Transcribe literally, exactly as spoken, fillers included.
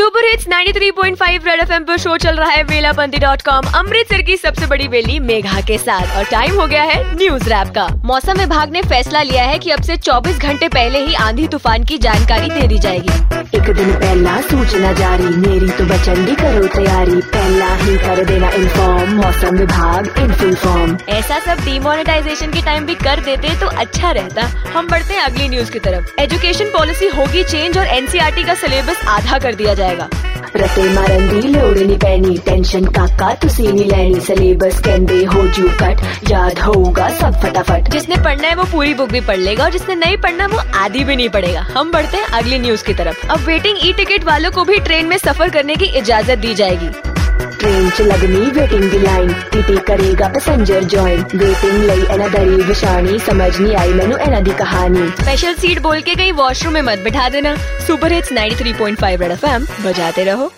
Super hits तिरानवे point पाँच red FM पर शो चल रहा है वेलाबंदी डॉट कॉम अमृतसर की सबसे बड़ी वेली मेघा के साथ और टाइम हो गया है न्यूज रैप का। मौसम विभाग ने फैसला लिया है कि अब से चौबीस घंटे पहले ही आंधी तूफान की जानकारी दे दी जाएगी। एक दिन पहला सूचना जारी, मेरी तो बचंडी करो तैयारी, पहला ही कर देना इन्फॉर्म, मौसम विभाग इन्फिल फॉर्म। ऐसा सब डिमोनेटाइजेशन के टाइम भी कर देते तो अच्छा रहता। हम बढ़ते हैं अगली न्यूज की तरफ। एजुकेशन पॉलिसी होगी चेंज और एनसीईआरटी का सिलेबस आधा कर दिया जाएगा। रटे मारंदी लोड़नी पैनी, टेंशन काका तुसी नी लैनी, सिलेबस कहते हो जू कट, याद होगा सब फटाफट। जिसने पढ़ना है वो पूरी बुक भी पढ़ लेगा और जिसने नहीं पढ़ना वो आधी भी नहीं पढ़ेगा। हम बढ़ते हैं अगली न्यूज की तरफ। अब वेटिंग ई टिकट वालों को भी ट्रेन में सफर करने की इजाजत दी जाएगी। ट्रेन च लगनी वेटिंग दी लाइन, टीटी करेगा पैसेंजर ज्वाइन, वेटिंग लई एना दरी विशानी, समझ नहीं आई मैनू एना दी कहानी। स्पेशल सीट बोल के कहीं वॉशरूम में मत बिठा देना। सुपर हिट्स तिरानवे पॉइंट पाँच रेड एफएम बजाते रहो।